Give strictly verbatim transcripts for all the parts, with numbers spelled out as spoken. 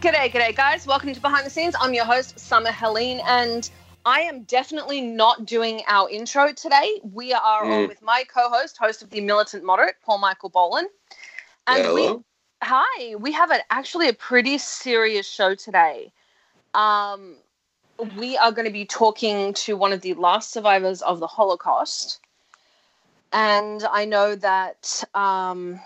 G'day, g'day, guys. Welcome to Behind the Scenes. I'm your host, Summer Helene, and I am definitely not doing our intro today. We are mm. on with my co-host, host of The Militant Moderate, Paul Michael Bolan. And Hello. we, hi, we have a, actually a pretty serious show today. Um, we are going to be talking to one of the last survivors of the Holocaust. And I know that... Um,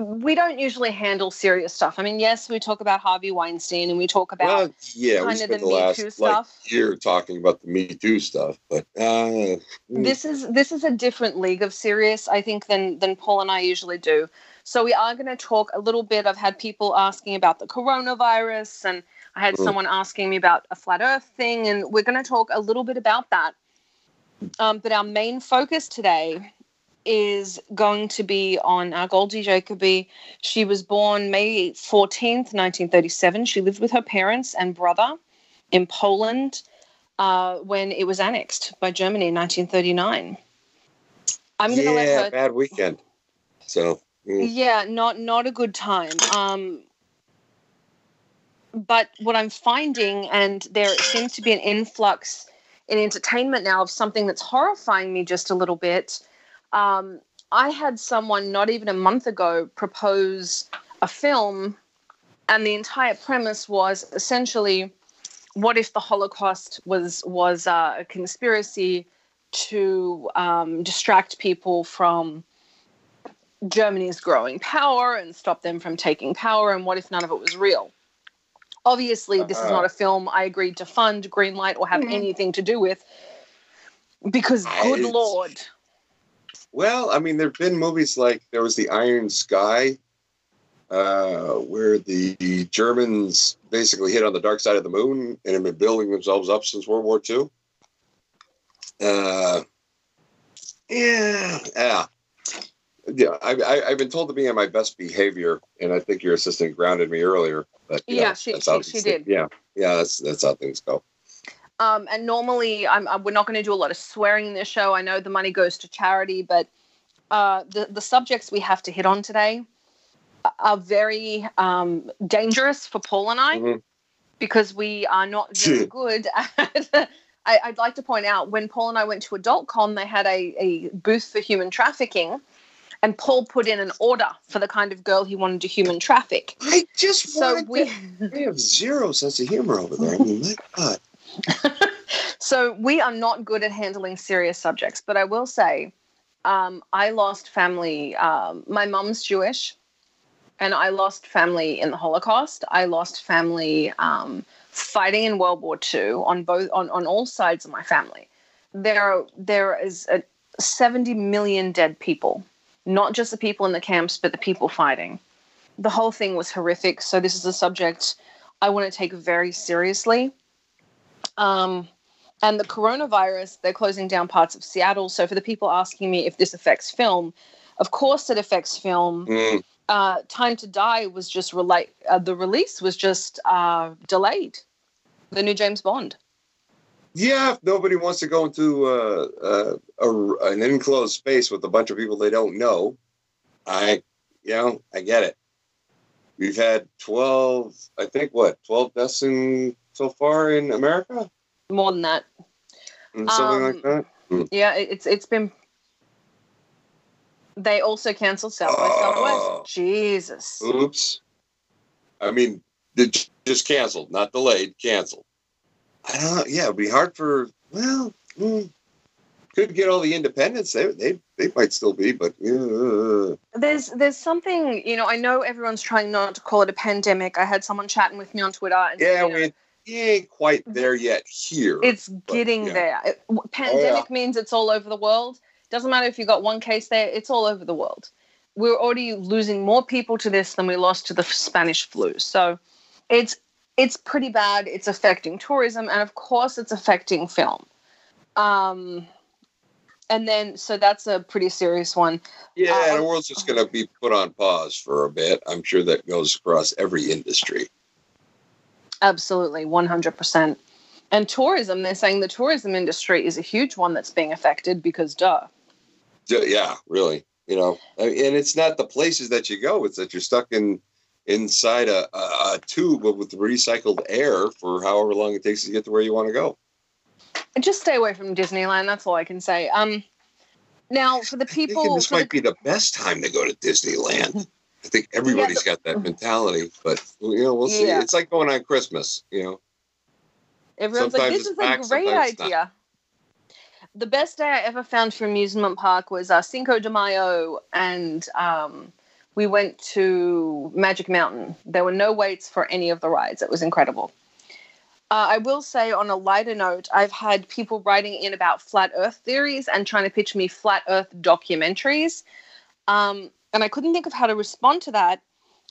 we don't usually handle serious stuff. I mean, yes, we talk about Harvey Weinstein and we talk about well, yeah, kind we of the, the Me last, Too stuff. Like, you're talking about the Me Too stuff, but uh, this is this is a different league of serious, I think, than than Paul and I usually do. So we are going to talk a little bit. I've had people asking about the coronavirus, and I had mm. someone asking me about a flat Earth thing, and we're going to talk a little bit about that. Um, but our main focus today is going to be on uh, Goldie Jacoby. She was born May fourteenth, nineteen thirty-seven. She lived with her parents and brother in Poland uh, when it was annexed by Germany in nineteen thirty-nine. I'm going to yeah, let her... bad weekend. So mm. yeah, not not a good time. Um, but what I'm finding, and there seems to be an influx in entertainment now of something that's horrifying me just a little bit. Um, I had someone not even a month ago propose a film, and the entire premise was essentially, what if the Holocaust was was uh, a conspiracy to um, distract people from Germany's growing power and stop them from taking power, and what if none of it was real? Obviously, this uh-huh. is not a film I agreed to fund, greenlight, or have mm-hmm. anything to do with, because good it's- Lord... Well, I mean, there have been movies like there was the Iron Sky, uh, where the, the Germans basically hit on the dark side of the moon and have been building themselves up since World War Two. Uh, yeah, yeah, yeah. I, I, I've been told to be on my best behavior, and I think your assistant grounded me earlier. But, yeah, know, she, she, she did. Yeah, yeah, that's that's how things go. Um, and normally, I'm, I'm, we're not going to do a lot of swearing in this show. I know the money goes to charity, but uh, the, the subjects we have to hit on today are very um, dangerous for Paul and I mm-hmm. because we are not very good at... I, I'd like to point out, when Paul and I went to AdultCon, they had a, a booth for human trafficking, and Paul put in an order for the kind of girl he wanted to human traffic. I just so wanted we... to... They have zero sense of humor over there. I mean, my God. So we are not good at handling serious subjects, but I will say um, I lost family. Um, my mom's Jewish, and I lost family in the Holocaust. I lost family um, fighting in World War Two on both on, on all sides of my family. There are, there is a seventy million dead people, not just the people in the camps, but the people fighting. The whole thing was horrific. So this is a subject I want to take very seriously. Um, and the coronavirus, they're closing down parts of Seattle. So for the people asking me if this affects film, of course it affects film. Mm. Uh, Time to Die was just relate. Uh, the release was just uh, delayed. The new James Bond. Yeah, if nobody wants to go into uh, uh, a, an enclosed space with a bunch of people they don't know, I, you know, I get it. We've had twelve, I think, what twelve deaths in. So far in America? More than that. Something um, like that? Mm. Yeah, it's it's been... They also canceled South by oh. Southwest. Jesus. Oops. I mean, they just canceled, not delayed, canceled. I don't know. Yeah, it'd be hard for... Well, mm, could get all the independents. They they they might still be, but... Uh. There's, there's something, you know, I know everyone's trying not to call it a pandemic. I had someone chatting with me on Twitter. And, yeah, you know, we... he ain't quite there yet here. It's but, getting yeah. there. It, pandemic oh, yeah. means it's all over the world. Doesn't matter if you got one case there, it's all over the world. We're already losing more people to this than we lost to the Spanish flu. So it's it's pretty bad. It's affecting tourism, and of course it's affecting film. Um, and then, so that's a pretty serious one. Yeah, um, the world's just going to be put on pause for a bit. I'm sure that goes across every industry. Absolutely, one hundred percent. And tourism, they're saying the tourism industry is a huge one that's being affected because, duh. Yeah, really. You know, and it's not the places that you go. It's that you're stuck in inside a, a, a tube with recycled air for however long it takes to get to where you want to go. Just stay away from Disneyland. That's all I can say. Um, now, for the people... I think this might the, be the best time to go to Disneyland. I think everybody's yeah, the, got that mentality. But, you know, we'll see. Yeah. It's like going on Christmas, you know. Everyone's sometimes like, this is back, a great idea. Not. The best day I ever found for amusement park was uh, Cinco de Mayo, and um, we went to Magic Mountain. There were no waits for any of the rides. It was incredible. Uh, I will say on a lighter note, I've had people writing in about flat earth theories and trying to pitch me flat earth documentaries. Um, and I couldn't think of how to respond to that.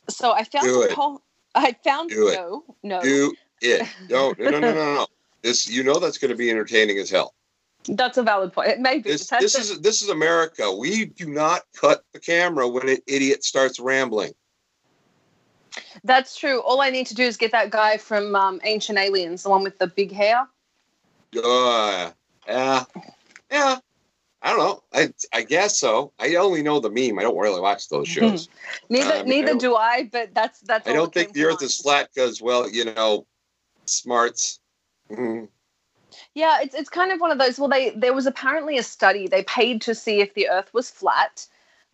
So I found... Do it. Whole, I found... Do it. No, no. Do it. No, no, no, no, no, no. This, you know, that's going to be entertaining as hell. That's a valid point. It may be. This, this is this is America. We do not cut the camera when an idiot starts rambling. That's true. All I need to do is get that guy from um, Ancient Aliens, the one with the big hair. Uh, yeah, yeah. I don't know. I I guess so. I only know the meme. I don't really watch those shows. neither um, neither I do I. But that's that's. I all don't think the Earth mind. Is flat because, well, you know, smarts. Mm. Yeah, it's it's kind of one of those. Well, they there was apparently a study they paid to see if the Earth was flat.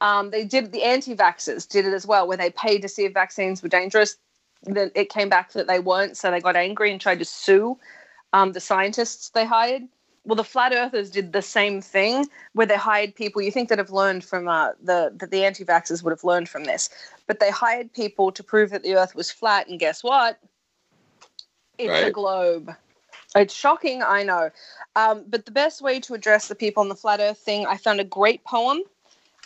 Um, they did the anti-vaxxers did it as well, where they paid to see if vaccines were dangerous. Then it came back that they weren't, so they got angry and tried to sue um, the scientists they hired. Well, the flat earthers did the same thing, where they hired people. You think that have learned from uh, the that the anti-vaxxers would have learned from this, but they hired people to prove that the Earth was flat, and guess what? It's right. a globe. It's shocking, I know. Um, but the best way to address the people on the flat earth thing, I found a great poem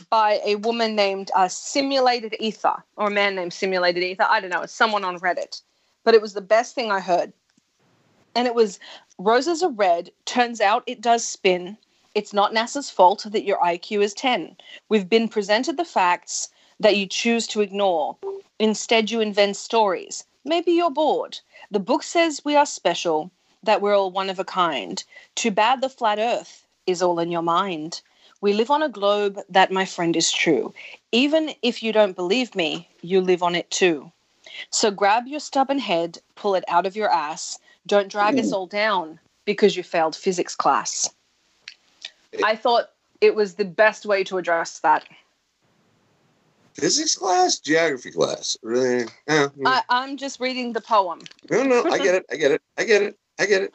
by a woman named uh, Simulated Ether, or a man named Simulated Ether. I don't know. It's someone on Reddit. But it was the best thing I heard. And it was, roses are red. Turns out it does spin. It's not NASA's fault that your I Q is ten. We've been presented the facts that you choose to ignore. Instead, you invent stories. Maybe you're bored. The book says we are special, that we're all one of a kind. Too bad the flat earth is all in your mind. We live on a globe that, my friend, is true. Even if you don't believe me, you live on it too. So grab your stubborn head, pull it out of your ass. Don't drag mm. us all down because you failed physics class. It, I thought it was the best way to address that. Physics class? Geography class? Really? Yeah. I, I'm just reading the poem. No, no, I get it. I get it. I get it. I get it.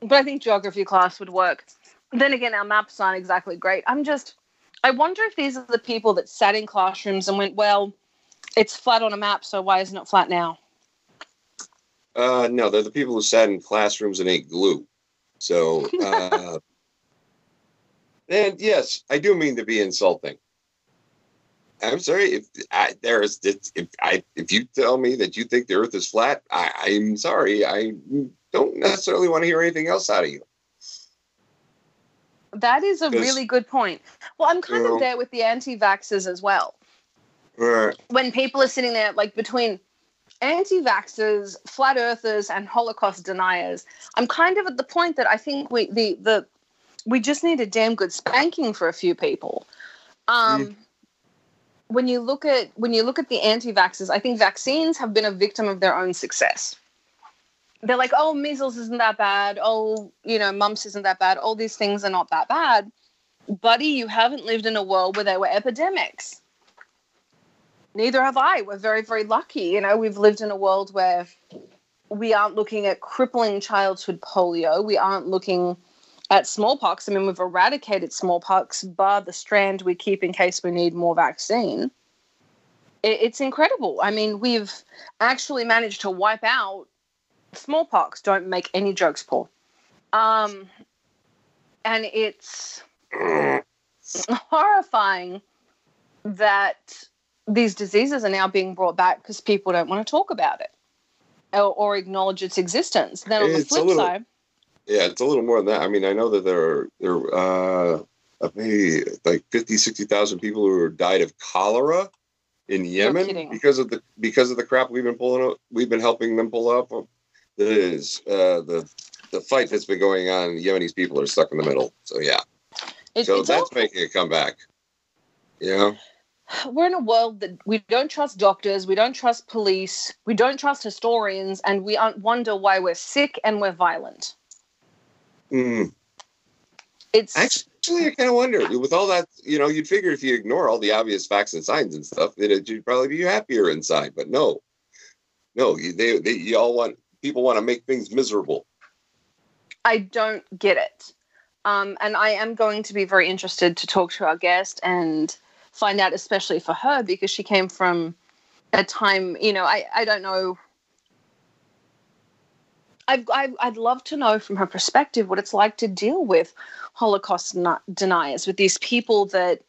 But I think geography class would work. Then again, our maps aren't exactly great. I'm just, I wonder if these are the people that sat in classrooms and went, well, it's flat on a map, so why isn't it flat now? Uh, no, they're the people who sat in classrooms and ate glue. So, uh, and yes, I do mean to be insulting. I'm sorry if I, there is if I if you tell me that you think the Earth is flat, I, I'm sorry. I don't necessarily want to hear anything else out of you. That is a really good point. Well, I'm kind you know, of there with the anti-vaxxers as well. Right. When people are sitting there, like between anti-vaxxers, flat earthers, and Holocaust deniers, I'm kind of at the point that I think we the the we just need a damn good spanking for a few people. Um. Mm. When you look at when you look at the anti-vaxxers, I think vaccines have been a victim of their own success. They're like, oh, measles isn't that bad. Oh, you know, mumps isn't that bad. All these things are not that bad. Buddy, you haven't lived in a world where there were epidemics. Neither have I. We're very, very lucky. You know, we've lived in a world where we aren't looking at crippling childhood polio. We aren't looking at smallpox. I mean, we've eradicated smallpox, bar the strand we keep in case we need more vaccine. it's incredible. I mean, we've actually managed to wipe out smallpox. Don't make any jokes, Paul. Um, and it's horrifying that these diseases are now being brought back because people don't want to talk about it or, or acknowledge its existence. Then on the it's flip little, side. Yeah, it's a little more than that. I mean, I know that there are, there are uh, maybe like fifty, sixty thousand people who died of cholera in Yemen because of the because of the crap we've been pulling up, we've been helping them pull up. It is uh, the the fight that's been going on. Yemeni people are stuck in the middle. So yeah, it, so that's awful. Making a comeback. Yeah. You know? We're in a world that we don't trust doctors, we don't trust police, we don't trust historians, and we wonder why we're sick and we're violent. Mm. It's actually, I kind of wonder, with all that, you know, you'd figure if you ignore all the obvious facts and signs and stuff, that you'd probably be happier inside. But no, no, they, they you all want people want to make things miserable. I don't get it, um, and I am going to be very interested to talk to our guest and find out, especially for her, because she came from a time, you know, I, I don't know. I've, I've, I'd love to know from her perspective what it's like to deal with Holocaust deniers, with these people that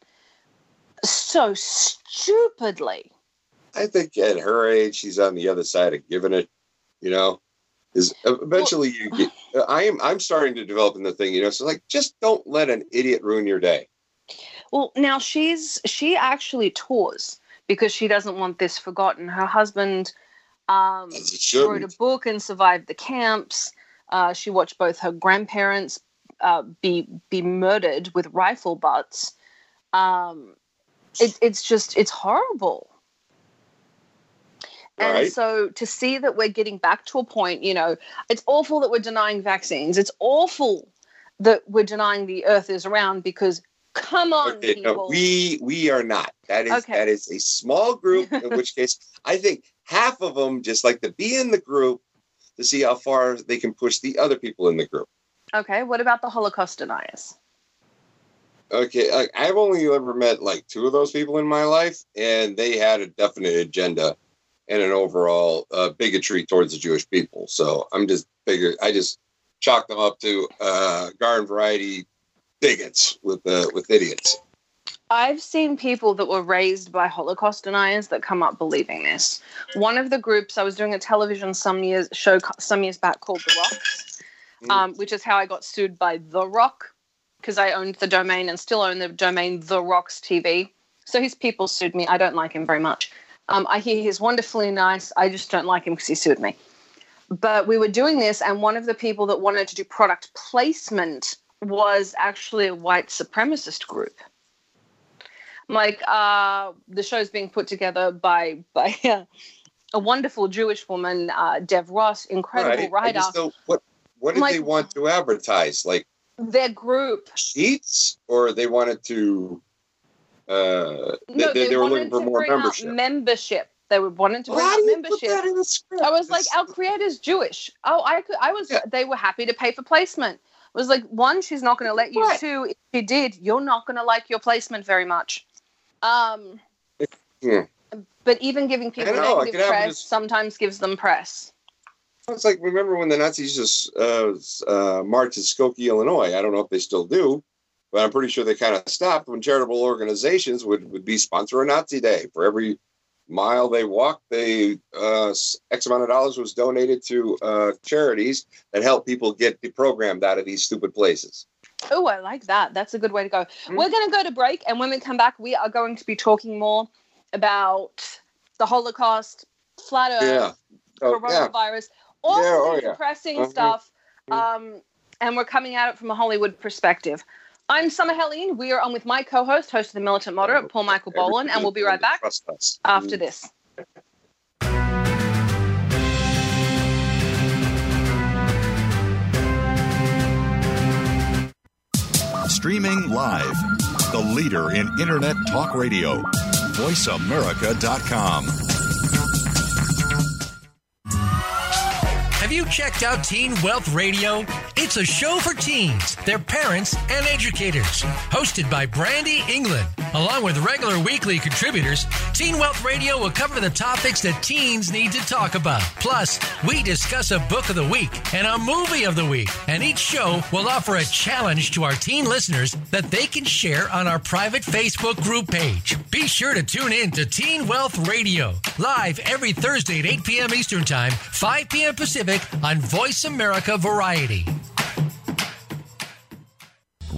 so stupidly. I think at her age, she's on the other side of giving it, you know, is eventually well, you get, I am, I'm starting to develop in the thing, you know, so like, just don't let an idiot ruin your day. Well, now she's she actually tours because she doesn't want this forgotten. Her husband um, wrote a book and survived the camps. Uh, she watched both her grandparents uh, be be murdered with rifle butts. Um, it, it's just it's horrible. And right. So to see that we're getting back to a point, you know, it's awful that we're denying vaccines. It's awful that we're denying the Earth is round because. Come on, okay, people. No, we we are not. That is okay. That is a small group, in which case I think half of them just like to be in the group to see how far they can push the other people in the group. Okay, what about the Holocaust deniers? Okay, I, I've only ever met like two of those people in my life, and they had a definite agenda and an overall uh, bigotry towards the Jewish people. So I'm just figured I just chalked them up to uh, garden variety bigots with uh, with idiots. I've seen people that were raised by Holocaust deniers that come up believing this. One of the groups, I was doing a television some years show some years back called The Rocks, um, which is how I got sued by The Rock because I owned the domain and still own the domain The Rocks T V. So his people sued me. I don't like him very much. Um, I hear he's wonderfully nice. I just don't like him because he sued me. But we were doing this, and one of the people that wanted to do product placement was actually a white supremacist group. Like uh, the show's being put together by by uh, a wonderful Jewish woman, uh, Dev Ross, incredible right. writer. I just don't, what what did like, they want to advertise? Like their group sheets, or they wanted to. Uh, they, no, they, they, they were looking for more membership. Membership. They were wanting to bring well, out membership. Put that in the script? I was like, our creator's Jewish. Oh, I could. I was. Yeah. They were happy to pay for placement. It was like, one, she's not going to let you. What? Two, if she did, you're not going to like your placement very much. Um, yeah. But even giving people know, negative press just, sometimes gives them press. It's like, remember when the Nazis just uh, uh, marched in Skokie, Illinois? I don't know if they still do, but I'm pretty sure they kind of stopped when charitable organizations would, would be sponsor a Nazi day. For every mile they walked, they uh, X amount of dollars was donated to uh, charities that help people get deprogrammed out of these stupid places. Oh, I like that. That's a good way to go. Mm. We're going to go to break, and when we come back, we are going to be talking more about the Holocaust, flat Earth, yeah. oh, coronavirus, yeah. all yeah, the oh, depressing yeah. stuff, mm-hmm. um, and we're coming at it from a Hollywood perspective. I'm Summer Helene. We are on with my co-host, host of The Militant Moderate, Paul Michael Bolan, and we'll be right back after this. Streaming live, the leader in Internet talk radio, voice america dot com. Have you checked out Teen Wealth Radio? It's a show for teens, their parents, and educators. Hosted by Brandy England, along with regular weekly contributors, Teen Wealth Radio will cover the topics that teens need to talk about. Plus, we discuss a book of the week and a movie of the week. And each show will offer a challenge to our teen listeners that they can share on our private Facebook group page. Be sure to tune in to Teen Wealth Radio, live every Thursday at eight p.m. Eastern Time, five p.m. Pacific on Voice America Variety.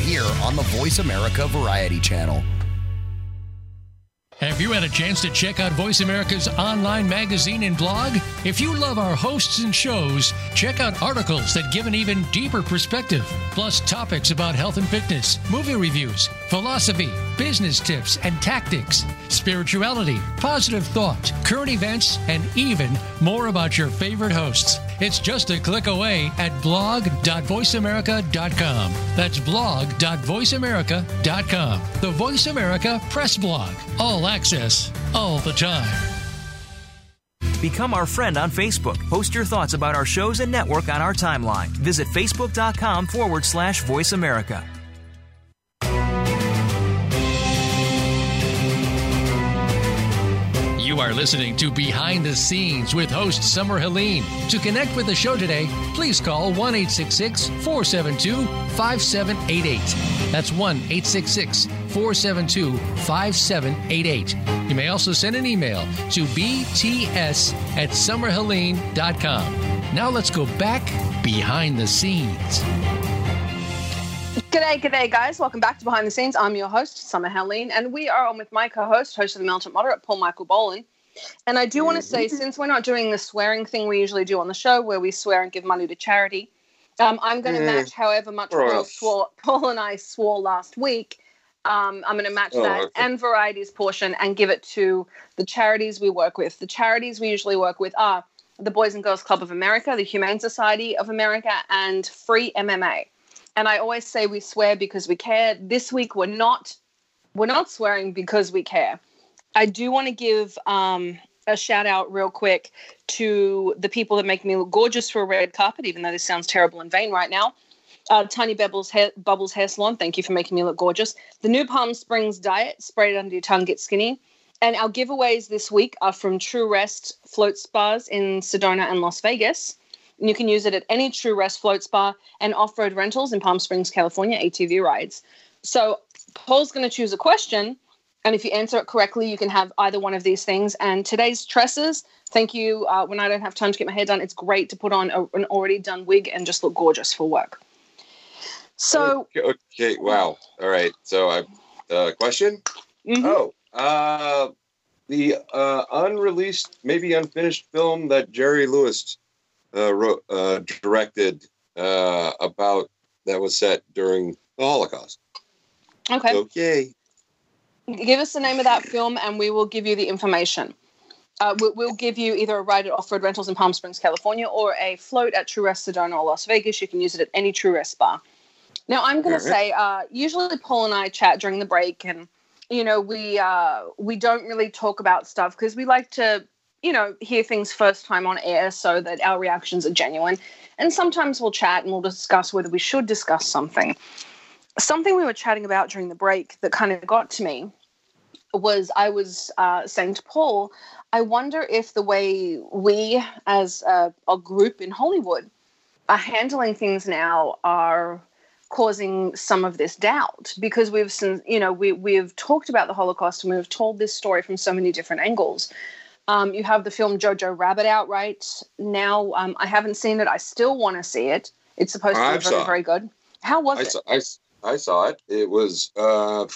here on the Voice America Variety Channel. Have you had a chance to check out Voice America's online magazine and blog? If you love our hosts and shows, check out articles that give an even deeper perspective, plus topics about health and fitness, movie reviews, philosophy, business tips and tactics, spirituality, positive thought, current events, and even more about your favorite hosts. It's just a click away at blog dot voice america dot com. That's blog dot voice america dot com. The Voice America Press Blog. All access, all the time. Become our friend on Facebook. Post your thoughts about our shows and network on our timeline. Visit facebook.com forward slash Voice America. You are listening to Behind the Scenes with host Summer Helene. To connect with the show today, please call one eight six six, four seven two, five seven eight eight. That's one eight six six, four seven two, five seven eight eight. You may also send an email to bts at summer helene dot com. Now let's go back behind the scenes. G'day, g'day, guys. Welcome back to Behind the Scenes. I'm your host, Summer Helene, and we are on with my co-host, host of The Militant Moderate, Paul Michael Bolan. And I do want to say, since we're not doing the swearing thing we usually do on the show, where we swear and give money to charity, um, I'm going to match however much Paul, swore, Paul and I swore last week. Um, I'm going to match oh, that okay. and Variety's portion and give it to the charities we work with. The charities we usually work with are the Boys and Girls Club of America, the Humane Society of America, and Free M M A. And I always say we swear because we care. This week we're not we're not swearing because we care. I do want to give um, a shout out real quick to the people that make me look gorgeous for a red carpet, even though this sounds terrible and vain right now. Uh, Tiny Bebbles Hair, Bubbles Hair Salon, thank you for making me look gorgeous. The new Palm Springs Diet, spray it under your tongue, get skinny. And our giveaways this week are from True Rest Float Spas in Sedona and Las Vegas. And you can use it at any True Rest Float Spa and Off-Road Rentals in Palm Springs, California, A T V rides. So Paul's going to choose a question, and if you answer it correctly, you can have either one of these things. And today's tresses, thank you. Uh, when I don't have time to get my hair done, it's great to put on a, an already done wig and just look gorgeous for work. So okay, okay wow. All right. So I uh, question. Mm-hmm. Oh, uh, the uh, unreleased, maybe unfinished film that Jerry Lewis Uh, wrote, uh, directed uh, about that was set during the Holocaust. Okay. Okay. Give us the name of that film, and we will give you the information. Uh, we, we'll give you either a ride at Off-Road Rentals in Palm Springs, California, or a float at True Rest Sedona or Las Vegas. You can use it at any True Rest spa. Now, I'm going right. to say, uh, usually Paul and I chat during the break, and you know, we uh, we don't really talk about stuff because we like to, you know, hear things first time on air so that our reactions are genuine. And sometimes we'll chat and we'll discuss whether we should discuss something. Something we were chatting about during the break that kind of got to me was I was uh, saying to Paul, I wonder if the way we as a, a group in Hollywood are handling things now are causing some of this doubt, because we've, you know, we, we've talked about the Holocaust and we've told this story from so many different angles. Um, you have the film Jojo Rabbit out right now. Um, I haven't seen it. I still want to see it. It's supposed to be very, very good. How was I it? Saw, I, I saw it. It was uh,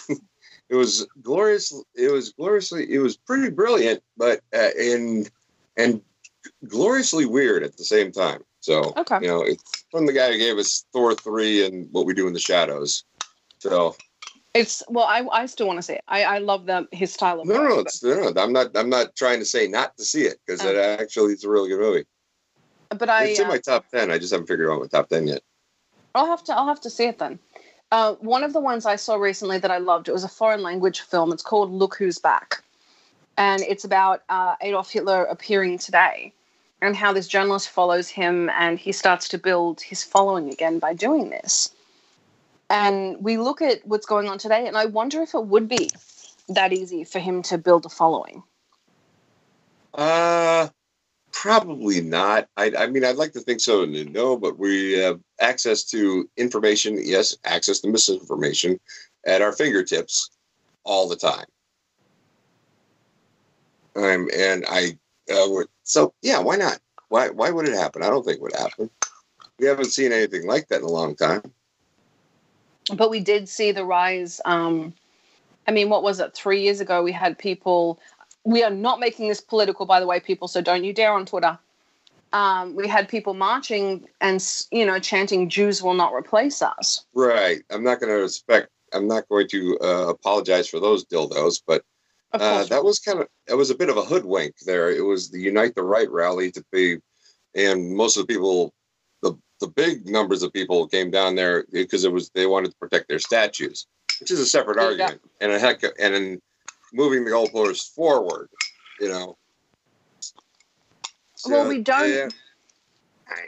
it was glorious. It was gloriously. It was pretty brilliant, but uh, in and gloriously weird at the same time. So okay. you know, it's from the guy who gave us Thor three and What We Do in the Shadows. So It's well, I I still want to see it. I, I love them his style of no, no, it's, no, no. I'm not I'm not trying to say not to see it because okay. it actually is a really good movie. But I it's in uh, my top ten. I just haven't figured out my top ten yet. I'll have to I'll have to see it then. Uh, one of the ones I saw recently that I loved, it was a foreign language film. It's called Look Who's Back, and it's about uh, Adolf Hitler appearing today, and how this journalist follows him, and he starts to build his following again by doing this. And we look at what's going on today, and I wonder if it would be that easy for him to build a following. Uh, probably not. I, I mean, I'd like to think so and no, but we have access to information, yes, access to misinformation at our fingertips all the time. Um, and I, uh, would, so yeah, why not? Why, why would it happen? I don't think it would happen. We haven't seen anything like that in a long time. But we did see the rise. Um, I mean, what was it? Three years ago, we had people. We are not making this political, by the way, people. So don't you dare on Twitter. Um, we had people marching and, you know, chanting, "Jews will not replace us." Right. I'm not going to respect. I'm not going to uh, apologize for those dildos. But uh, that was kind of that was a bit of a hoodwink there. It was the Unite the Right rally to be, and most of the people. The big numbers of people came down there because it was they wanted to protect their statues, which is a separate yeah. argument and a heck of, and in moving the goalposts forward, you know. So, well, we don't. Yeah.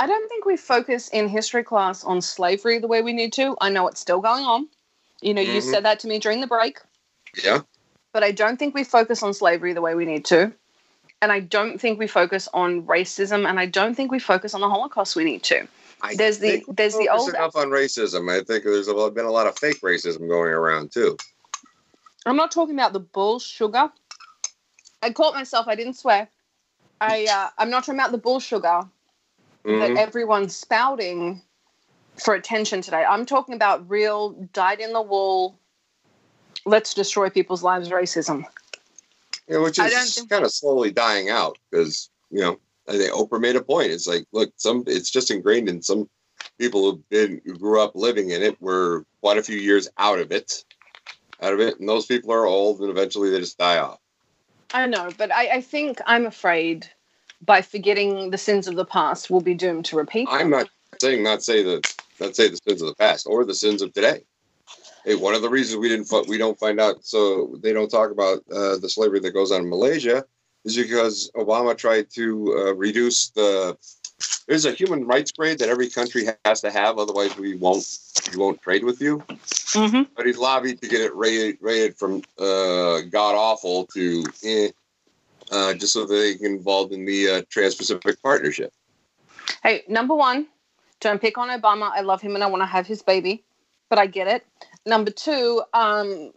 I don't think we focus in history class on slavery the way we need to. I know it's still going on. You know, mm-hmm. you said that to me during the break. Yeah. But I don't think we focus on slavery the way we need to, and I don't think we focus on racism, and I don't think we focus on the Holocaust we need to. I there's the there's the old up on racism. I think there's a, been a lot of fake racism going around too. I'm not talking about the bull sugar. I caught myself. I didn't swear. I uh, I'm not talking about the bull sugar mm-hmm. that everyone's spouting for attention today. I'm talking about real dyed in the wool. Let's destroy people's lives. Racism. Yeah, which is kind of slowly dying out because you know. I think Oprah made a point. It's like, look, some it's just ingrained in some people who've been who grew up living in it were quite a few years out of it, out of it, and those people are old, and eventually they just die off. I know, but I, I think I'm afraid by forgetting the sins of the past, we'll be doomed to repeat. I'm them. not saying not say the not say the sins of the past or the sins of today. Hey, one of the reasons we didn't we don't find out, so they don't talk about uh, the slavery that goes on in Malaysia. Is because Obama tried to uh, reduce the. There's a human rights grade that every country has to have, otherwise we won't we won't trade with you. Mm-hmm. But he lobbied to get it rated, rated from uh, god awful to eh, uh, just so they get involved in the uh, Trans-Pacific Partnership. Hey, number one, don't pick on Obama. I love him and I want to have his baby, but I get it. Number two, um,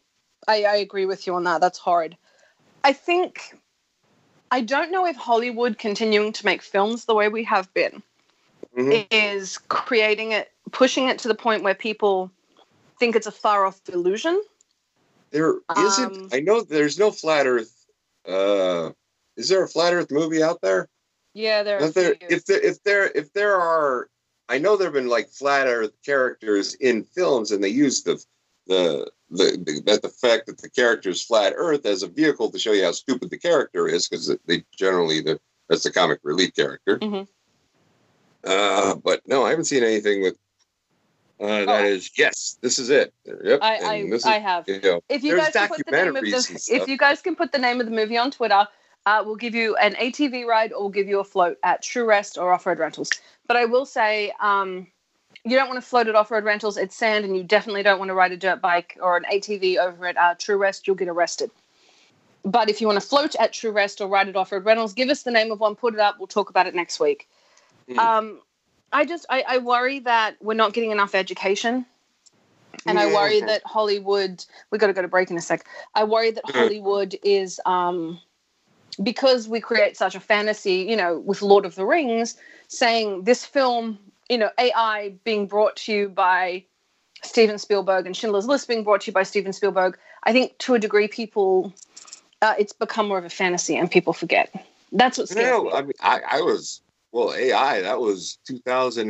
I, I agree with you on that. That's hard. I think. I don't know if Hollywood continuing to make films the way we have been mm-hmm. is creating it, pushing it to the point where people think it's a far-off illusion. There isn't. Um, I know there's no flat Earth. Uh, is there a flat Earth movie out there? Yeah, there. Are there if there if there if there are, I know there have been like flat Earth characters in films, and they use the the. The, the, that the fact that the character is flat Earth as a vehicle to show you how stupid the character is, because they generally the that's the comic relief character. Mm-hmm. Uh, but no, I haven't seen anything with uh, oh. that is yes, this is it. Yep, I I, this is, I have. You know, if you guys can put the name of the, if you guys can put the name of the movie on Twitter, uh, we'll give you an A T V ride or we'll give you a float at True Rest or Off-Road Rentals. But I will say. Um, You don't want to float at Off-Road Rentals. It's sand, and you definitely don't want to ride a dirt bike or an A T V over at uh, True Rest. You'll get arrested. But if you want to float at True Rest or ride at Off-Road Rentals, give us the name of one, put it up. We'll talk about it next week. Mm-hmm. Um, I just I, I worry that we're not getting enough education, and yeah. I worry that Hollywood. We got to go to break in a sec. I worry that Hollywood is um, because we create such a fantasy, you know, with Lord of the Rings, saying this film. You know, A I being brought to you by Steven Spielberg and Schindler's List being brought to you by Steven Spielberg. I think to a degree, people, uh, it's become more of a fantasy and people forget. That's what's you know, I mean, I, I was, well, A I, that was two thousand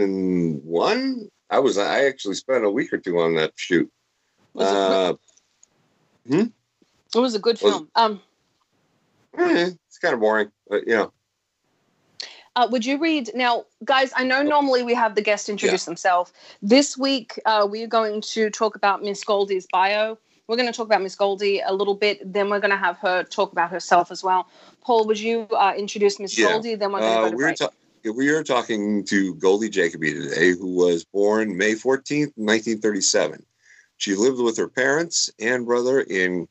one. I was, I actually spent a week or two on that shoot. Was uh, Hmm? It was a good film. Was, um, eh, it's kind of boring, but you know. Uh, would you read now, guys? I know normally we have the guest introduce yeah. themselves. This week, uh, we're going to talk about Miss Goldie's bio. We're going to talk about Miss Goldie a little bit. Then we're going to have her talk about herself as well. Paul, would you uh, introduce Miss yeah. Goldie? Then we're going to uh, go to break. Ta- we are talking to Goldie Jacoby today, who was born May fourteenth, nineteen thirty-seven. She lived with her parents and brother in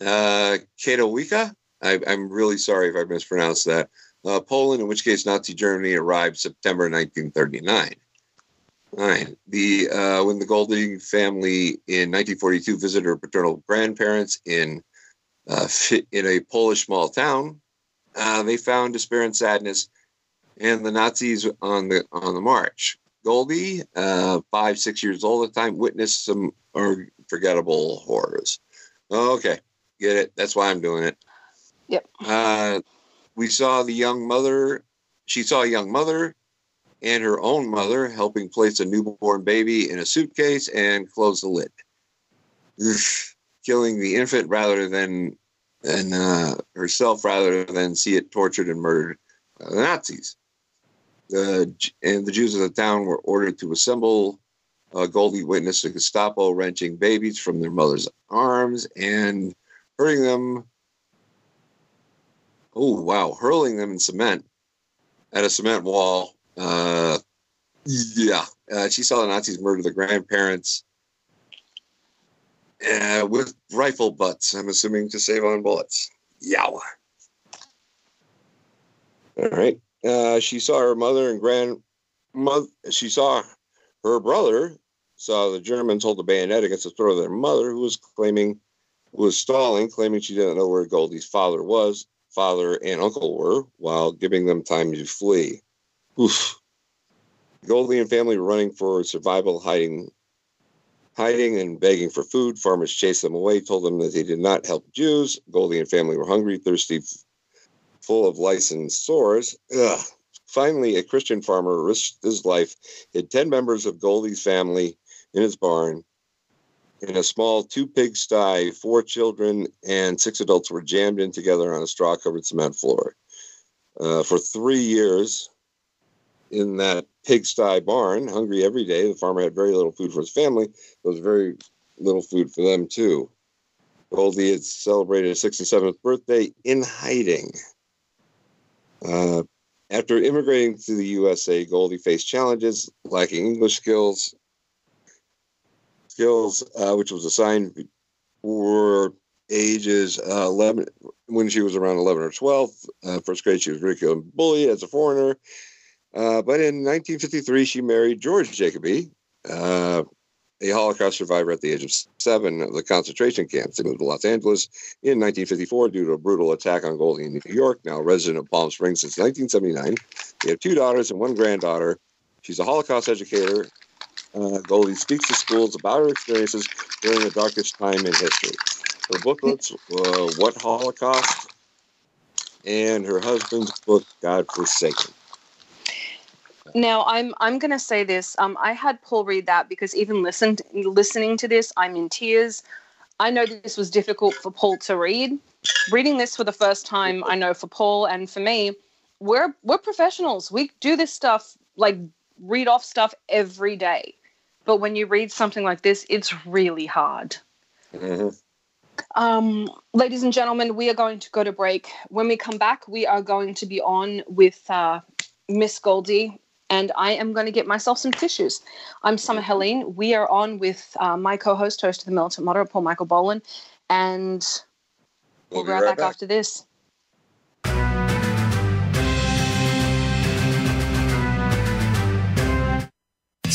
uh, Katowice. I, I'm really sorry if I mispronounced that. Uh, Poland, in which case Nazi Germany arrived September nineteen thirty-nine. All right. The uh, when the Golding family in nineteen forty-two visited her paternal grandparents in uh, in a Polish small town, uh, they found despair and sadness, and the Nazis on the on the march. Goldie, uh, five six years old at the time, witnessed some unforgettable horrors. Okay, get it. That's why I'm doing it. Yep. Uh, We saw the young mother, she saw a young mother and her own mother helping place a newborn baby in a suitcase and close the lid, killing the infant rather than, and uh, herself rather than see it tortured and murdered by the Nazis. The, and the Jews of the town were ordered to assemble. Uh, Goldie witnessed the Gestapo wrenching babies from their mother's arms and hurting them. Oh, wow. Hurling them in cement at a cement wall. Uh, yeah. Uh, she saw the Nazis murder the grandparents uh, with rifle butts, I'm assuming, to save on bullets. Yow. All right. Uh, she saw her mother and grandmother. She saw her brother, saw the Germans hold the bayonet against the throat of their mother, who was claiming, who was stalling, claiming she didn't know where Goldie's father was. Father and uncle were, while giving them time to flee. Oof. Goldie and family were running for survival, hiding hiding, and begging for food. Farmers chased them away, told them that they did not help Jews. Goldie and family were hungry, thirsty, full of lice and sores. Ugh. Finally, a Christian farmer risked his life, hid ten members of Goldie's family in his barn. In a small two-pig sty, four children and six adults were jammed in together on a straw-covered cement floor. Uh, for three years in that pigsty barn, hungry every day, the farmer had very little food for his family. There was very little food for them, too. Goldie had celebrated her sixty-seventh birthday in hiding. Uh, after immigrating to the U S A, Goldie faced challenges, lacking English skills, Skills, uh, which was assigned for ages uh, eleven when she was around eleven or twelve. Uh, first grade, she was ridiculed and bullied as a foreigner. Uh, but in nineteen fifty-three, she married George Jacoby, uh, a Holocaust survivor at the age of seven of the concentration camps. They moved to Los Angeles in nineteen fifty-four due to a brutal attack on Goldie in New York, now resident of Palm Springs since nineteen seventy-nine. They have two daughters and one granddaughter. She's a Holocaust educator. Uh, Goldie speaks to schools about her experiences during the darkest time in history. Her booklets, uh, What Holocaust? And her husband's book, God Forsaken. Now, I'm I'm going to say this. Um, I had Paul read that because even listened, listening to this, I'm in tears. I know that this was difficult for Paul to read. Reading this for the first time, I know for Paul and for me, we're we're professionals. We do this stuff, like read off stuff every day. But when you read something like this, it's really hard. Mm-hmm. Um, ladies and gentlemen, we are going to go to break. When we come back, we are going to be on with uh, Miss Goldie, and I am going to get myself some tissues. I'm Summer Helene. We are on with uh, my co-host, host of The Militant Moderate, Paul Michael Bolan, and we'll, we'll be right back, back after this.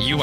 You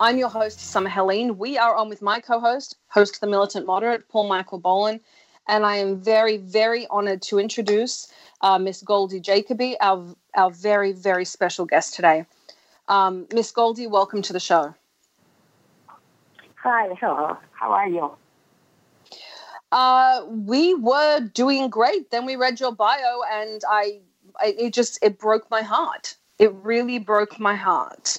I'm your host, Summer Helene. We are on with my co-host, host of The Militant Moderate, Paul Michael Bolan, and I am very, very honored to introduce uh, Miss Goldie Jacoby, our, our very, very special guest today. Um, Miss Goldie, welcome to the show. Hi, hello. How are you? Uh, we were doing great. Then we read your bio, and I, I it just it broke my heart. It really broke my heart.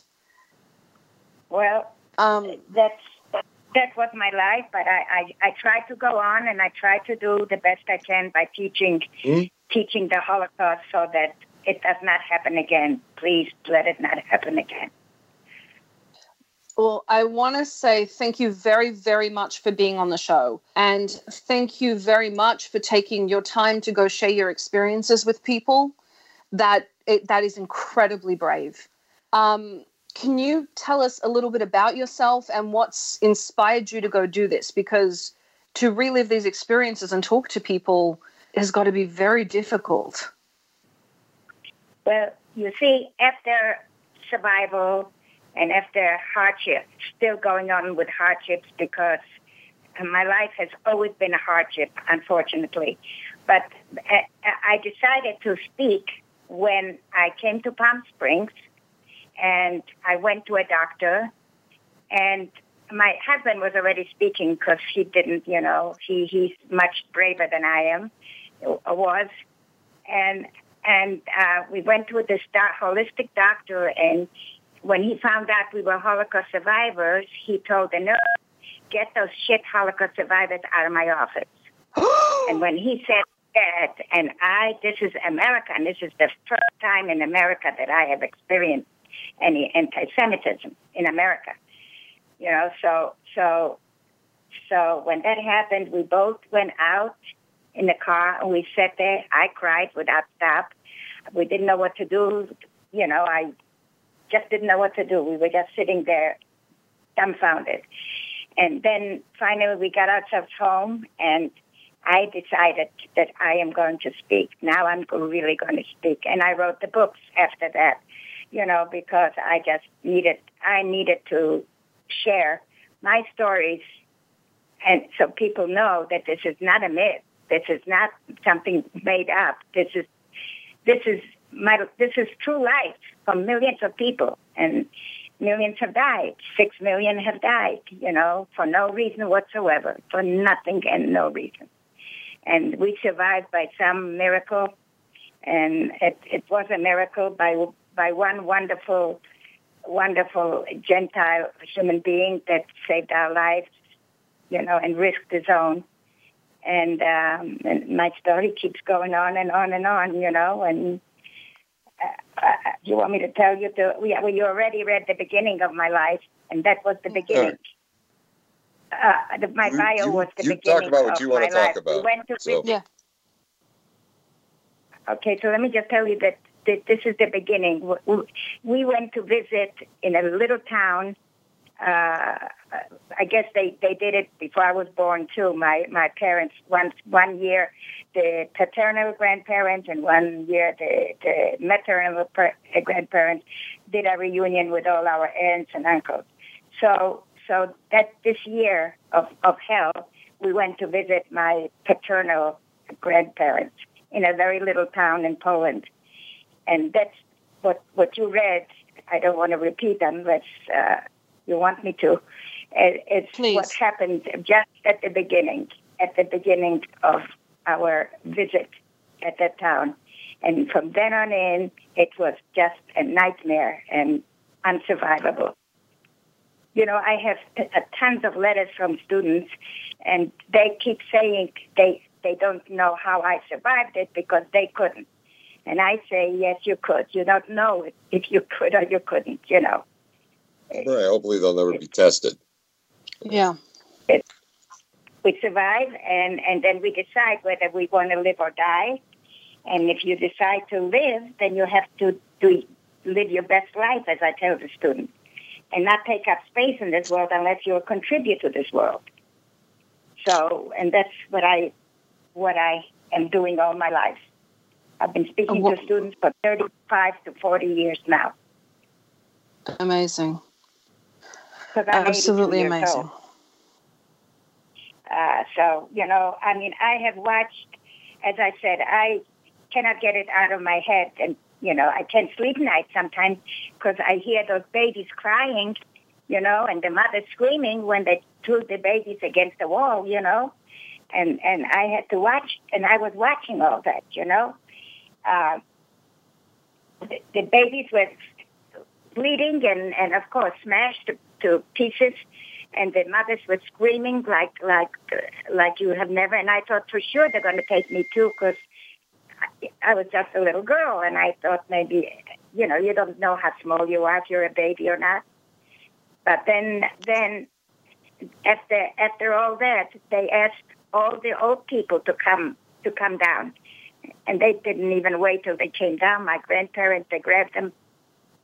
Well, um, that's that was my life, but I, I, I try to go on, and I try to do the best I can by teaching mm-hmm. teaching the Holocaust so that it does not happen again. Please let it not happen again. Well, I want to say thank you very, very much for being on the show, and thank you very much for taking your time to go share your experiences with people. That it, that is incredibly brave. Um, Can you tell us a little bit about yourself and what's inspired you to go do this? Because to relive these experiences and talk to people has got to be very difficult. Well, you see, after survival and after hardship, still going on with hardships because my life has always been a hardship, unfortunately. But I decided to speak when I came to Palm Springs. And I went to a doctor, and my husband was already speaking because he didn't, you know, he, he's much braver than I am, was. And and uh, we went to this holistic doctor, and when he found out we were Holocaust survivors, he told the nurse, get those shit Holocaust survivors out of my office. And when he said that, and I, this is America, and this is the first time in America that I have experienced any anti-Semitism in America, you know. So, so, so when that happened, we both went out in the car and we sat there. I cried without stop. We didn't know what to do, you know. I just didn't know what to do. We were just sitting there, dumbfounded. And then finally, we got ourselves home, and I decided that I am going to speak. Now I'm really going to speak, and I wrote the books after that. You know, because I just needed, I needed to share my stories, and so people know that this is not a myth. This is not something made up. This is, this is my, this is true life for millions of people, and millions have died. Six million have died. You know, for no reason whatsoever, for nothing and no reason, and we survived by some miracle, and it, it was a miracle by. by one wonderful, wonderful Gentile human being that saved our lives, you know, and risked his own. And, um, and my story keeps going on and on and on, you know. And uh, uh, you want me to tell you? The, yeah, well, you already read the beginning of my life, and that was the beginning. uh, the, my you, bio you, was the you beginning talk about what of you want to talk life. About. We went to so. yeah. Okay, so let me just tell you that, that this is the beginning. We, we went to visit in a little town. Uh, I guess they, they did it before I was born, too. My my parents, one, one year the paternal grandparents and one year the, the maternal per, the grandparents did a reunion with all our aunts and uncles. So so that this year of, of hell, we went to visit my paternal grandparents in a very little town in Poland. And that's what, what you read. I don't want to repeat unless... Uh, You want me to? It's Please. What happened just at the beginning, at the beginning of our visit at that town, and from then on in, it was just a nightmare and unsurvivable. You know, I have a, a tons of letters from students, and they keep saying they they don't know how I survived it because they couldn't, and I say yes, you could. You don't know if you could or you couldn't. You know. Right. Hopefully they'll never be tested. Yeah. It, we survive, and, and then we decide whether we want to live or die. And if you decide to live, then you have to do, live your best life, as I tell the students, and not take up space in this world unless you contribute to this world. So, and that's what I what I am doing all my life. I've been speaking what? to students for thirty-five to forty years now. Amazing. Absolutely amazing. Uh, so, you know, I mean, I have watched, as I said, I cannot get it out of my head. And, you know, I can't sleep nights sometimes because I hear those babies crying, you know, and the mother screaming when they threw the babies against the wall, you know. And, and I had to watch, and I was watching all that, you know. Uh, the, the babies were... bleeding and, and, of course, smashed to, to pieces, and the mothers were screaming like like like you have never. And I thought for sure they're going to take me too, because I, I was just a little girl, and I thought maybe, you know, you don't know how small you are, if you're a baby or not. But then then after after all that, they asked all the old people to come to come down, and they didn't even wait till they came down. My grandparents, they grabbed them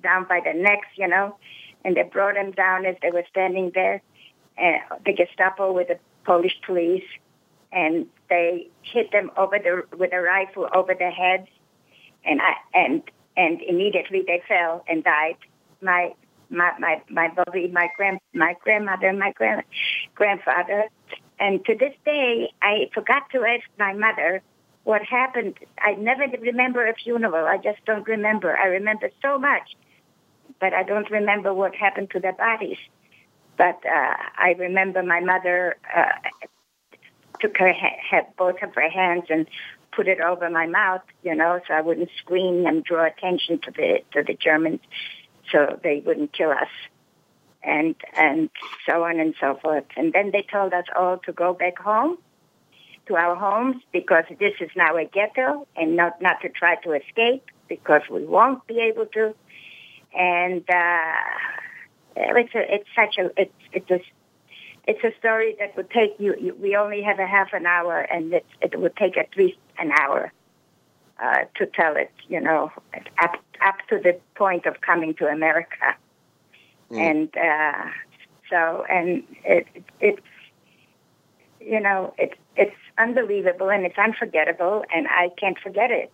down by the necks, you know, and they brought them down as they were standing there, and the Gestapo with the Polish police, and they hit them over the with a rifle over their heads, and I and and immediately they fell and died. My my my my body, my grand my grandmother, my grand grandfather, and to this day I forgot to ask my mother what happened. I never remember a funeral. I just don't remember. I remember so much. But I don't remember what happened to their bodies. But uh, I remember my mother uh, took her ha- had both of her hands and put it over my mouth, you know, so I wouldn't scream and draw attention to the to the Germans, so they wouldn't kill us, and and so on and so forth. And then they told us all to go back home, to our homes, because this is now a ghetto, and not not to try to escape because we won't be able to. And uh, it's a, it's such a it's it's a it's a story that would take you, you. We only have a half an hour, and it it would take at least an hour uh, to tell it. You know, up up to the point of coming to America, mm. and uh, so and it, it it's you know it's it's unbelievable and it's unforgettable, and I can't forget it.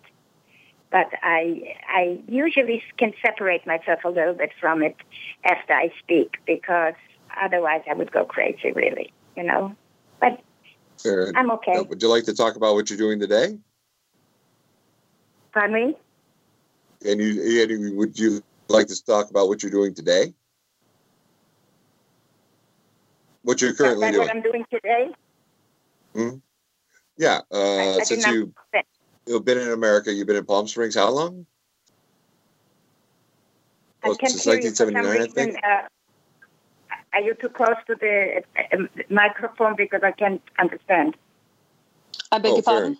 But I I usually can separate myself a little bit from it after I speak, because otherwise I would go crazy, really, you know. But Sarah, I'm okay. Would you like to talk about what you're doing today? Pardon me? And you, and you, would you like to talk about what you're doing today? What you're currently doing? What I'm doing today? Hmm? Yeah. Uh, I, I since you... Understand. You've been in America. You've been in Palm Springs how long? I well, since nineteen seventy-nine, reason, I think. Uh, are you too close to the uh, microphone because I can't understand? I beg oh, your fair, pardon?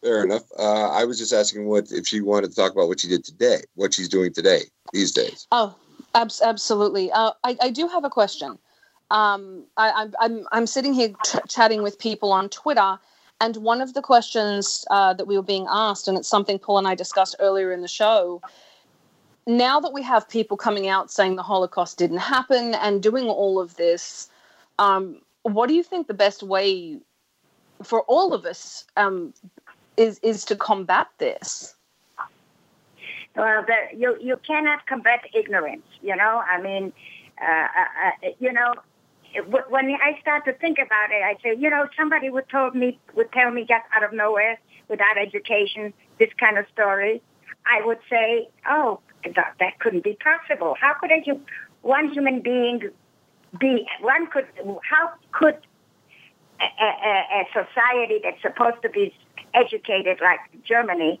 Fair enough. Uh, I was just asking what if she wanted to talk about what she did today, what she's doing today, these days. Oh, ab- absolutely. Uh, I, I do have a question. um, I, I'm, I'm sitting here t- chatting with people on Twitter, and one of the questions uh, that we were being asked, and it's something Paul and I discussed earlier in the show, now that we have people coming out saying the Holocaust didn't happen and doing all of this, um, what do you think the best way for all of us um, is is to combat this? Well, the, you you cannot combat ignorance, you know. I mean, uh, uh, you know, when I start to think about it, I say, you know, somebody would told me would tell me just out of nowhere, without education, this kind of story. I would say, oh, that, that couldn't be possible. How could a, one human being be one could? How could a, a, a society that's supposed to be educated like Germany?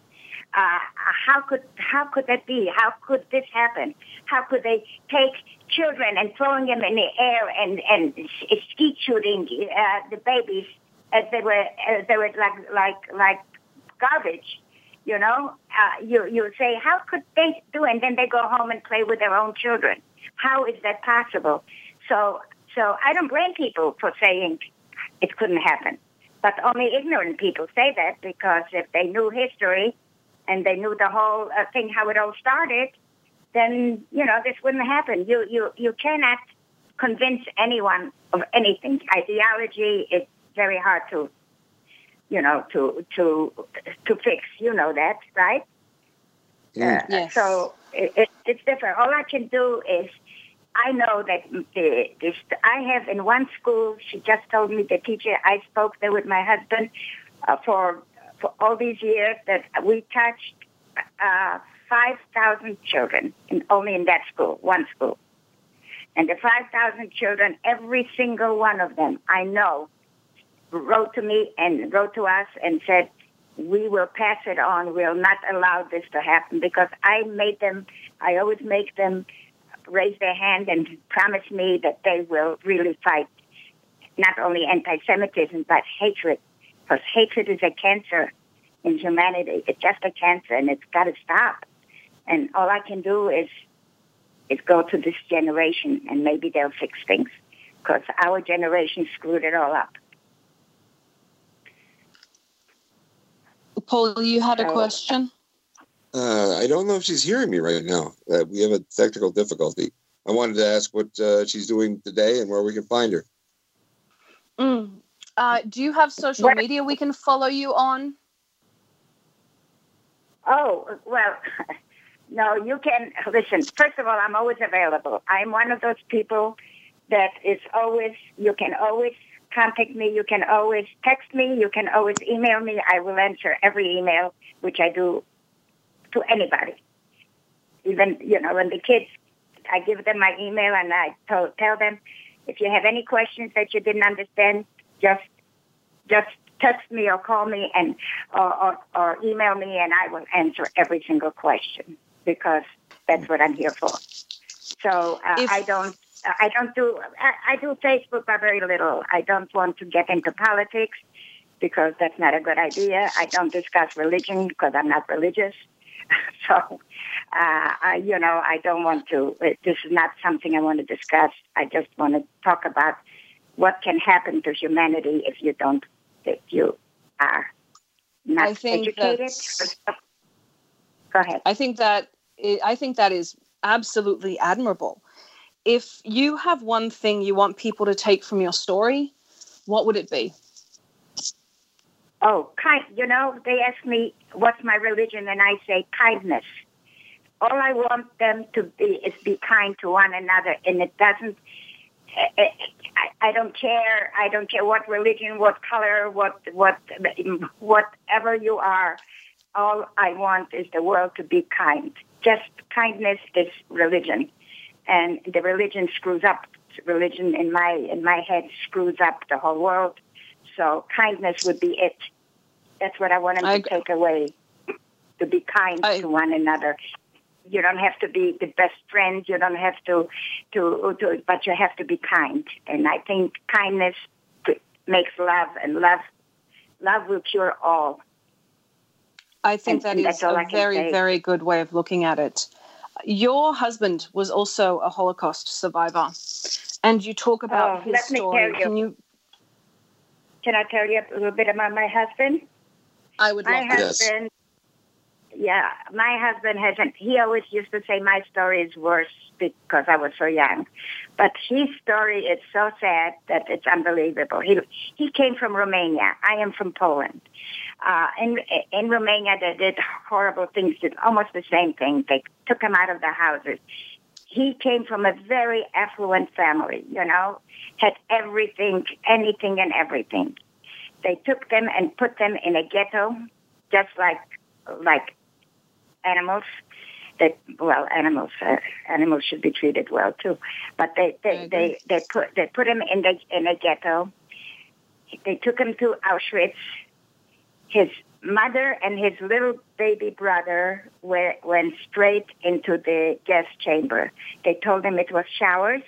Uh, how could how could that be? How could this happen? How could they take children and throwing them in the air and and skeet shooting uh, the babies as they were as they were like like like garbage? You know, uh, you you say how could they do? And then they go home and play with their own children. How is that possible? So so I don't blame people for saying it couldn't happen, but only ignorant people say that, because if they knew history and they knew the whole uh, thing, how it all started, then, you know, this wouldn't happen. You you, you cannot convince anyone of anything. Ideology is very hard to, you know, to to to fix. You know that, right? Yeah. Uh, yes. So it, it, it's different. All I can do is, I know that the, this, I have in one school, she just told me, the teacher, I spoke there with my husband uh, for... for all these years, that we touched uh, five thousand children, in, only in that school, one school. And the five thousand children, every single one of them, I know, wrote to me and wrote to us and said, we will pass it on. We'll not allow this to happen, because I made them, I always make them raise their hand and promise me that they will really fight not only anti-Semitism, but hatred. Because hatred is a cancer in humanity. It's just a cancer, and it's got to stop. And all I can do is is go to this generation, and maybe they'll fix things, because our generation screwed it all up. Paul, you had a question? Uh, I don't know if she's hearing me right now. Uh, we have a technical difficulty. I wanted to ask what uh, she's doing today and where we can find her. Mm. Uh, do you have social media we can follow you on? Oh, well, no, you can. Listen, first of all, I'm always available. I'm one of those people that is always, you can always contact me. You can always text me. You can always email me. I will answer every email, which I do to anybody. Even, you know, when the kids, I give them my email and I tell, tell them, if you have any questions that you didn't understand, Just, just text me or call me and or, or, or email me, and I will answer every single question, because that's what I'm here for. So uh, if, I don't, I don't do, I, I do Facebook, but very little. I don't want to get into politics, because that's not a good idea. I don't discuss religion, because I'm not religious. So, uh, I, you know, I don't want to. This is not something I want to discuss. I just want to talk about what can happen to humanity if you don't, if you are not I think educated? Go ahead. I think that I think that is absolutely admirable. If you have one thing you want people to take from your story, what would it be? Oh, kind. You know, they ask me what's my religion, and I say kindness. All I want them to be is be kind to one another, and it doesn't. I, I don't care. I don't care what religion, what color, what what whatever you are. All I want is the world to be kind. Just kindness is religion, and the religion screws up. Religion in my in my head screws up the whole world. So kindness would be it. That's what I want them to I, take away. To be kind I, to one another. You don't have to be the best friend. You don't have to, to, to, but you have to be kind. And I think kindness makes love, and love, love will cure all. I think and, that and is a very, very good way of looking at it. Your husband was also a Holocaust survivor. And you talk about oh, his let story. Me tell you. Can you? Can I tell you a little bit about my husband? I would love my to. Husband, yes. Yeah, my husband hasn't. He always used to say my story is worse because I was so young, but his story is so sad that it's unbelievable. He he came from Romania. I am from Poland. Uh, in in Romania, they did horrible things. Did almost the same thing. They took him out of the houses. He came from a very affluent family, you know, had everything, anything and everything. They took them and put them in a ghetto, just like like animals. That well, animals uh, animals should be treated well too. But they they, they, they put they put him in the in a ghetto. They took him to Auschwitz. His mother and his little baby brother were, went straight into the gas chamber. They told them it was showers,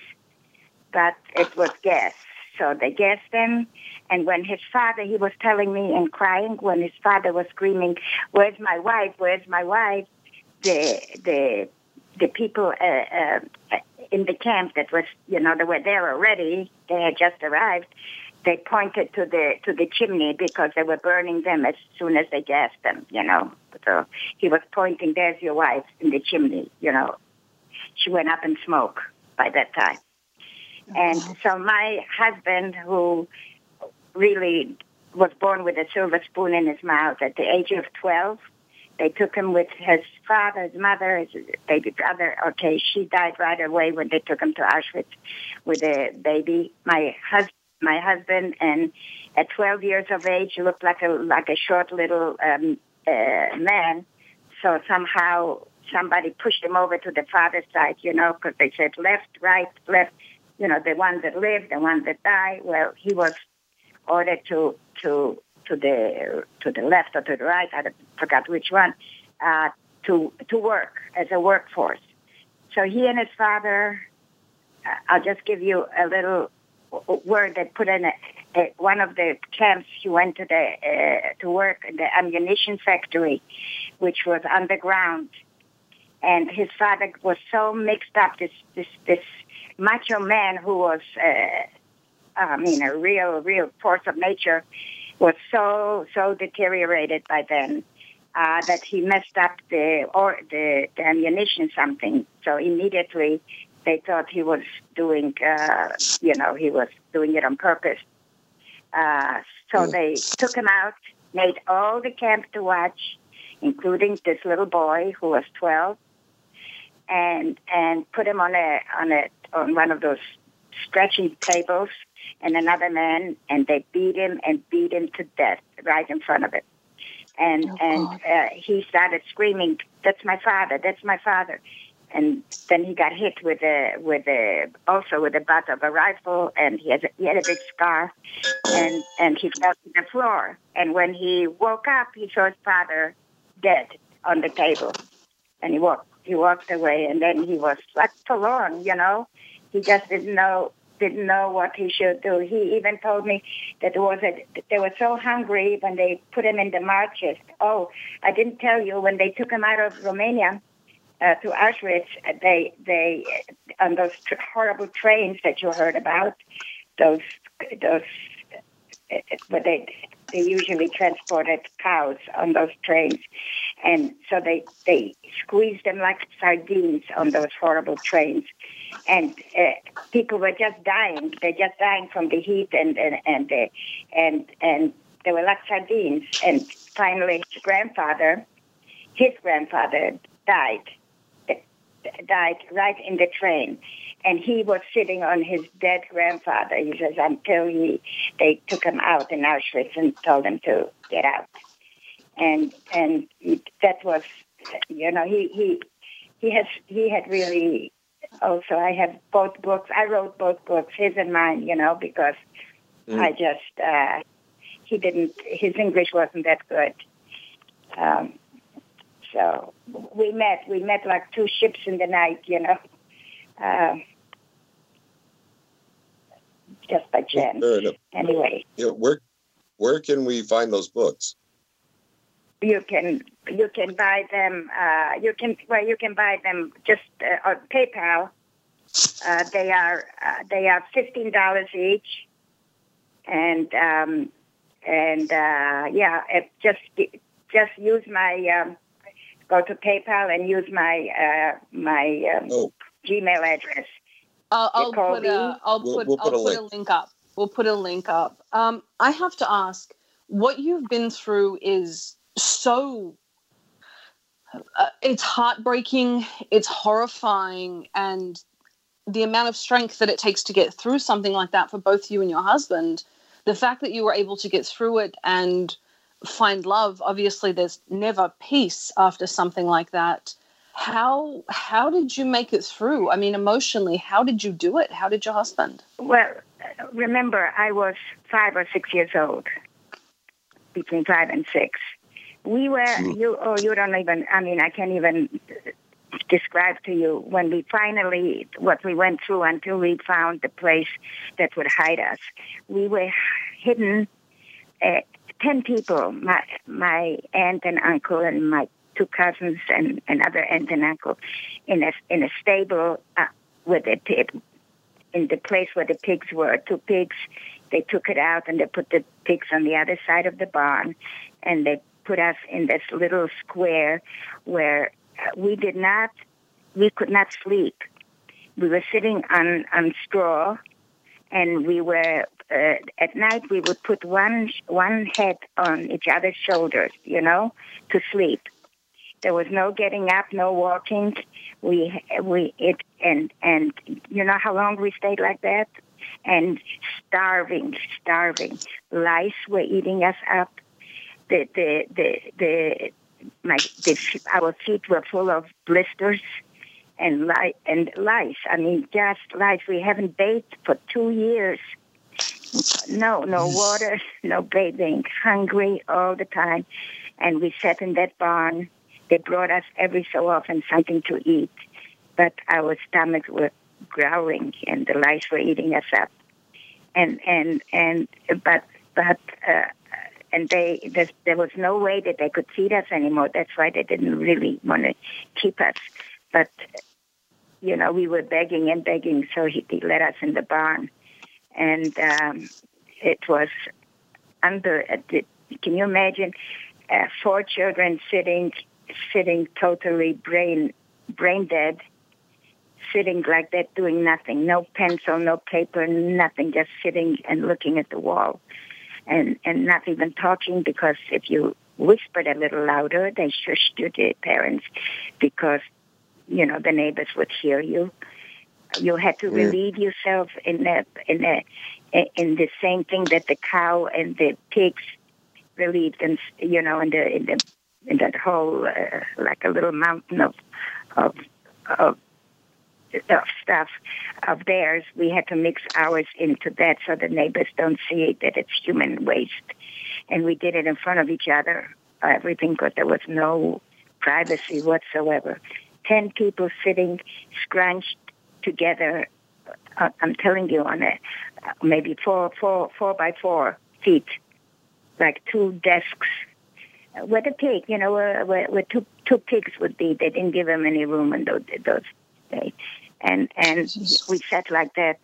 but it was gas. So they gassed them. And when his father, he was telling me and crying, when his father was screaming, "Where's my wife? Where's my wife?" The the the people uh, uh, in the camp that was, you know, they were there already. They had just arrived. They pointed to the to the chimney because they were burning them as soon as they gassed them, you know. So he was pointing, "There's your wife in the chimney," you know. She went up in smoke by that time. And so my husband, who really was born with a silver spoon in his mouth at the age of twelve, they took him with his father, his mother, his baby brother. Okay, she died right away when they took him to Auschwitz with a baby. My husband. My husband, and at twelve years of age, he looked like a like a short little um, uh, man. So somehow somebody pushed him over to the father's side, you know, because they said left, right, left. You know, the one that lived, the one that died. Well, he was ordered to to to the to the left or to the right. I forgot which one. Uh, to to work as a workforce. So he and his father. Uh, I'll just give you a little. Word that put in a, a, one of the camps. He went to the uh, to work in the ammunition factory, which was underground. And his father was so mixed up. This this this macho man who was, uh, I mean, a real real force of nature, was so so deteriorated by then uh, that he messed up the or the, the ammunition something. So immediately. They thought he was doing, uh, you know, he was doing it on purpose. Uh, so yeah. They took him out, made all the camp to watch, including this little boy who was twelve, and and put him on a on a on one of those stretching tables, and another man, and they beat him and beat him to death right in front of it. And oh, and uh, he started screaming, "That's my father! That's my father!" And then he got hit with a with a also with the butt of a rifle, and he had a, he had a big scar, and and he fell to the floor. And when he woke up, he saw his father dead on the table, and he walked he walked away. And then he was like forlorn, you know. He just didn't know didn't know what he should do. He even told me that it was a, they were so hungry when they put him in the marches. Oh, I didn't tell you when they took him out of Romania. Uh, to Auschwitz, they they on those tr- horrible trains that you heard about, those those, uh, but they they usually transported cows on those trains, and so they they squeezed them like sardines on those horrible trains, and uh, people were just dying. They're just dying from the heat and and and the, and and they were like sardines. And finally, his grandfather, his grandfather died. died right in the train, and he was sitting on his dead grandfather. He says until he they took him out in Auschwitz and told him to get out, and and it, that was, you know, he he he has he had really also. I have both books. I wrote both books, his and mine, you know, because mm. I just uh, he didn't his English wasn't that good. Um, So we met. We met like two ships in the night, you know, uh, just by chance. Anyway, yeah, where where can we find those books? You can you can buy them. Uh, you can well you can buy them just uh, on PayPal. Uh, they are uh, they are fifteen dollars each, and um, and uh, yeah, just just use my um, go to PayPal and use my uh, my um, oh. Gmail address. I'll, I'll put a, I'll we'll, put, we'll put, I'll a, put link. a link up. We'll put a link up. Um, I have to ask, what you've been through is so. Uh, it's heartbreaking. It's horrifying, and the amount of strength that it takes to get through something like that for both you and your husband, the fact that you were able to get through it and find love, obviously there's never peace after something like that. How how did you make it through? I mean, emotionally, how did you do it? How did your husband? Well, remember, I was five or six years old, between five and six. We were, you, oh, you don't even, I mean, I can't even describe to you when we finally, what we went through until we found the place that would hide us. We were hidden, uh, ten people, my, my aunt and uncle and my two cousins and another aunt and uncle, in a, in a stable uh, with a pig, in the place where the pigs were, two pigs. They took it out and they put the pigs on the other side of the barn, and they put us in this little square where we did not, we could not sleep. We were sitting on, on straw, and we were, uh, at night we would put one, one head on each other's shoulders, you know, to sleep. There was no getting up, no walking. We, we, it, and, and you know how long we stayed like that? And starving, starving. Lice were eating us up. The, the, the, the, my, the, our feet were full of blisters and li- and lice. I mean, just lice. We haven't bathed for two years. No, no water, no bathing. Hungry all the time. And we sat in that barn. They brought us every so often something to eat. But our stomachs were growling and the lice were eating us up. And, and, and, but, but, uh, And they, there, there was no way that they could feed us anymore. That's why they didn't really want to keep us. But, you know, we were begging and begging, so he, he let us in the barn. And um, it was under, uh, can you imagine, uh, four children sitting sitting totally brain brain dead, sitting like that, doing nothing, no pencil, no paper, nothing, just sitting and looking at the wall. And, and not even talking, because if you whispered a little louder, they shushed you, the parents, because, you know, the neighbors would hear you. You had to yeah. relieve yourself in the, in the, in the same thing that the cow and the pigs relieved, and you know, in the in the in that whole uh, like a little mountain of of of. Of stuff of theirs, we had to mix ours into that so the neighbors don't see that it's human waste. And we did it in front of each other, everything, because there was no privacy whatsoever. Ten people sitting scrunched together, I'm telling you, on a maybe four, four, four by four feet, like two desks. Where the pig, you know, where, where two, two pigs would be. They didn't give them any room in those, those days. And and we sat like that,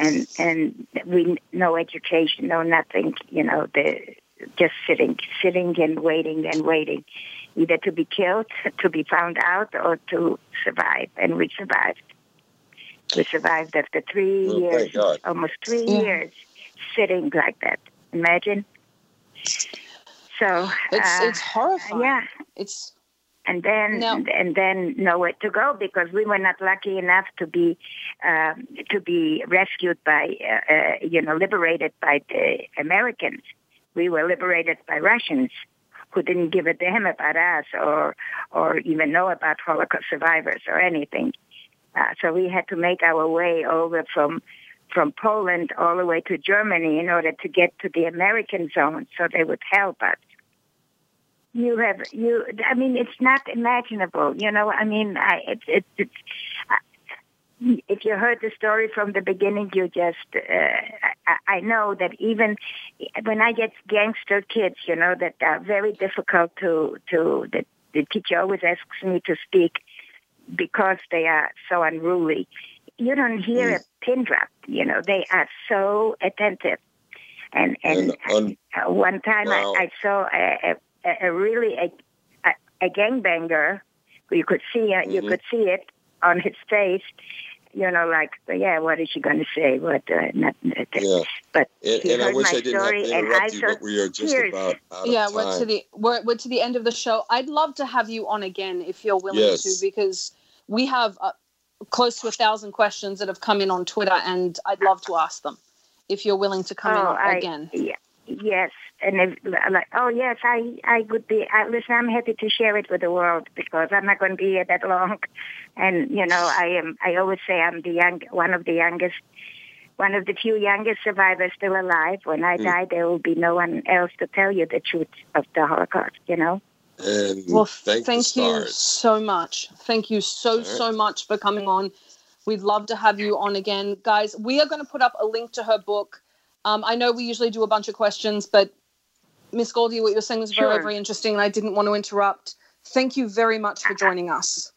and and we no education, no nothing, you know, the just sitting, sitting and waiting and waiting, either to be killed, to be found out, or to survive. And we survived. We survived after three oh, years, almost three yeah. years, sitting like that. Imagine. So it's uh, it's horrifying. Yeah, it's. And then, no. and then nowhere to go, because we were not lucky enough to be um, to be rescued by, uh, uh, you know, liberated by the Americans. We were liberated by Russians, who didn't give a damn about us or or even know about Holocaust survivors or anything. Uh, so we had to make our way over from from Poland all the way to Germany in order to get to the American zone, so they would help us. You have, you, I mean, it's not imaginable, you know, I mean, I, it, it, it, I, if you heard the story from the beginning, you just, uh, I, I know that even when I get gangster kids, you know, that are very difficult to, to, that the teacher always asks me to speak because they are so unruly. you don't hear mm. a pin drop. You know, they are so attentive. And and, and un- uh, one time wow. I, I saw a, a, a really a, a, a gangbanger. You could see uh, mm-hmm. you could see it on his face. You know, like, yeah, what is she going to say? What? Uh, not, yeah. But and, he and heard I wish my I didn't story, have to interrupt you, but we are just tears. about out yeah, of time. Yeah, we're to the we're, we're to the end of the show. I'd love to have you on again if you're willing yes. to, because we have uh, close to a thousand questions that have come in on Twitter, and I'd love to ask them if you're willing to come oh, in I, again. Yeah, yes, and if, like, oh yes, I I would be. I, listen, I'm happy to share it with the world because I'm not going to be here that long. And, you know, I am. I always say I'm the young, one of the youngest, one of the few youngest survivors still alive. When I mm. die, there will be no one else to tell you the truth of the Holocaust, you know? And well, thank, thank you so much. Thank you so, right. so much for coming on. We'd love to have you on again. Guys, we are going to put up a link to her book. Um, I know we usually do a bunch of questions, but Miss Goldie, what you're saying was sure. very, very interesting, and I didn't want to interrupt. Thank you very much for joining us.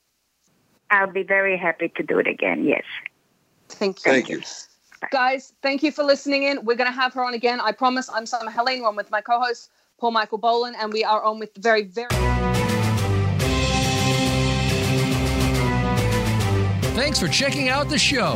I'll be very happy to do it again, yes. Thank you. Thank you. Guys, thank you for listening in. We're going to have her on again. I promise. I'm Summer Helene. We're on with my co-host, Paul Michael Bolan, and we are on with the very, very... Thanks for checking out the show.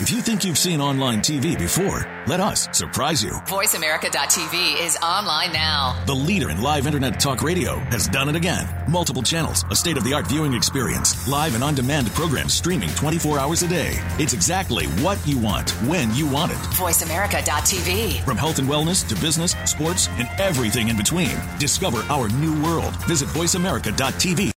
If you think you've seen online T V before, let us surprise you. voice america dot t v is online now. The leader in live Internet talk radio has done it again. Multiple channels, a state-of-the-art viewing experience, live and on-demand programs streaming twenty-four hours a day. It's exactly what you want, when you want it. voice america dot t v. From health and wellness to business, sports, and everything in between. Discover our new world. Visit voice america dot t v.